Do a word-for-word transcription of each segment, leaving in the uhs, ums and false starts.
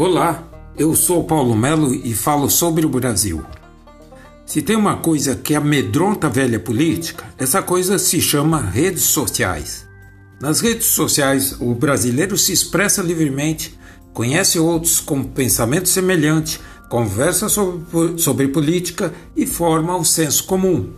Olá, eu sou Paulo Melo e falo sobre o Brasil. Se tem uma coisa que amedronta a velha política, essa coisa se chama redes sociais. Nas redes sociais, o brasileiro se expressa livremente, conhece outros com pensamento semelhante, conversa sobre, sobre política e forma um senso comum.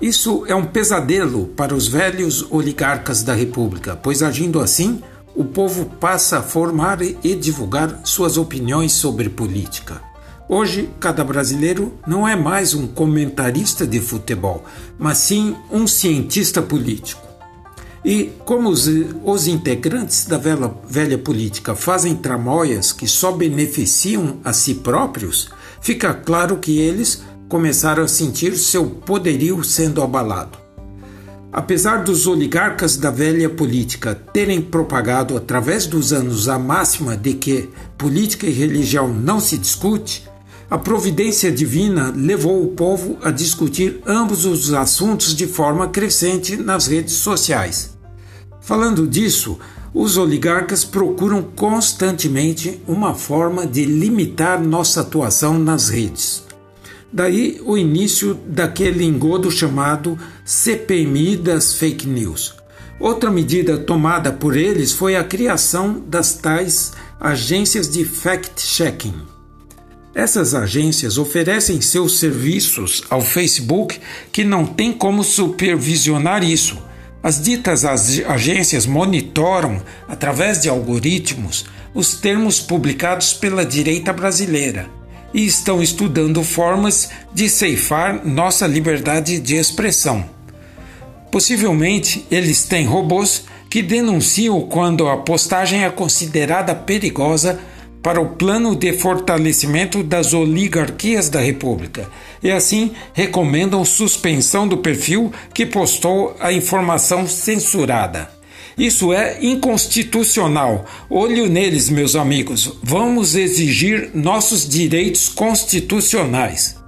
Isso é um pesadelo para os velhos oligarcas da República, pois agindo assim, o povo passa a formar e divulgar suas opiniões sobre política. Hoje, cada brasileiro não é mais um comentarista de futebol, mas sim um cientista político. E como os, os integrantes da velha, velha política fazem tramóias que só beneficiam a si próprios, fica claro que eles começaram a sentir seu poderio sendo abalado. Apesar dos oligarcas da velha política terem propagado através dos anos a máxima de que política e religião não se discute, a providência divina levou o povo a discutir ambos os assuntos de forma crescente nas redes sociais. Falando disso, os oligarcas procuram constantemente uma forma de limitar nossa atuação nas redes. Daí o início daquele engodo chamado C P M I das fake news. Outra medida tomada por eles foi a criação das tais agências de fact-checking. Essas agências oferecem seus serviços ao Facebook, que não tem como supervisionar isso. As ditas agências monitoram, através de algoritmos, os termos publicados pela direita brasileira e estão estudando formas de ceifar nossa liberdade de expressão. Possivelmente, eles têm robôs que denunciam quando a postagem é considerada perigosa para o plano de fortalecimento das oligarquias da República e, assim, recomendam suspensão do perfil que postou a informação censurada. Isso é inconstitucional. Olho neles, meus amigos. Vamos exigir nossos direitos constitucionais.